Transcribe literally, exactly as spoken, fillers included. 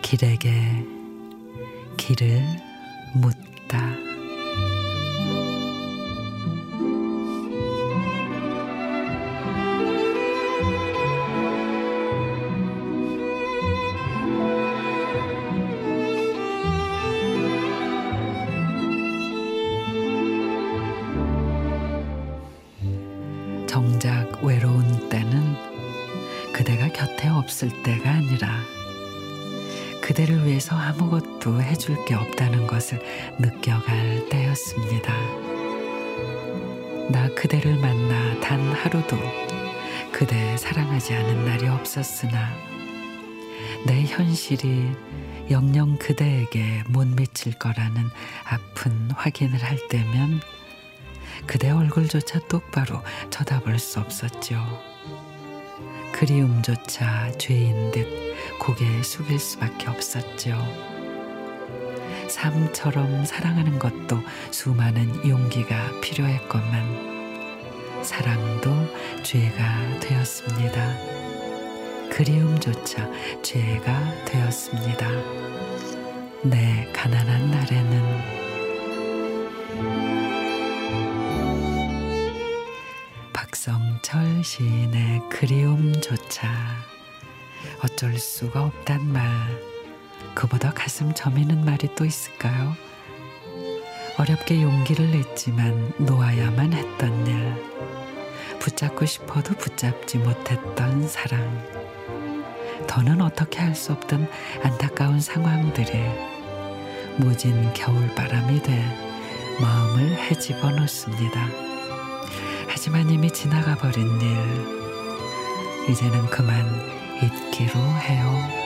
길에게 길을 묻다. 정작 외로운 때는 그대가 곁에 없을 때가 아니라 그대를 위해서 아무것도 해줄 게 없다는 것을 느껴갈 때였습니다. 나 그대를 만나 단 하루도 그대 사랑하지 않은 날이 없었으나 내 현실이 영영 그대에게 못 미칠 거라는 아픈 확인을 할 때면 그대 얼굴조차 똑바로 쳐다볼 수 없었죠. 그리움조차 죄인 듯 고개 숙일 수밖에 없었죠. 삶처럼 사랑하는 것도 수많은 용기가 필요했건만 사랑도 죄가 되었습니다. 그리움조차 죄가 되었습니다. 내 가난한 날에는. 박성철 시인의 그리움조차. 어쩔 수가 없단 말, 그보다 가슴 저미는 말이 또 있을까요? 어렵게 용기를 냈지만 놓아야만 했던 일, 붙잡고 싶어도 붙잡지 못했던 사랑, 더는 어떻게 할 수 없던 안타까운 상황들이 무진 겨울바람이 돼 마음을 헤집어 놓습니다. 하지만 이미 지나가버린 일, 이제는 그만 잊기로 해요.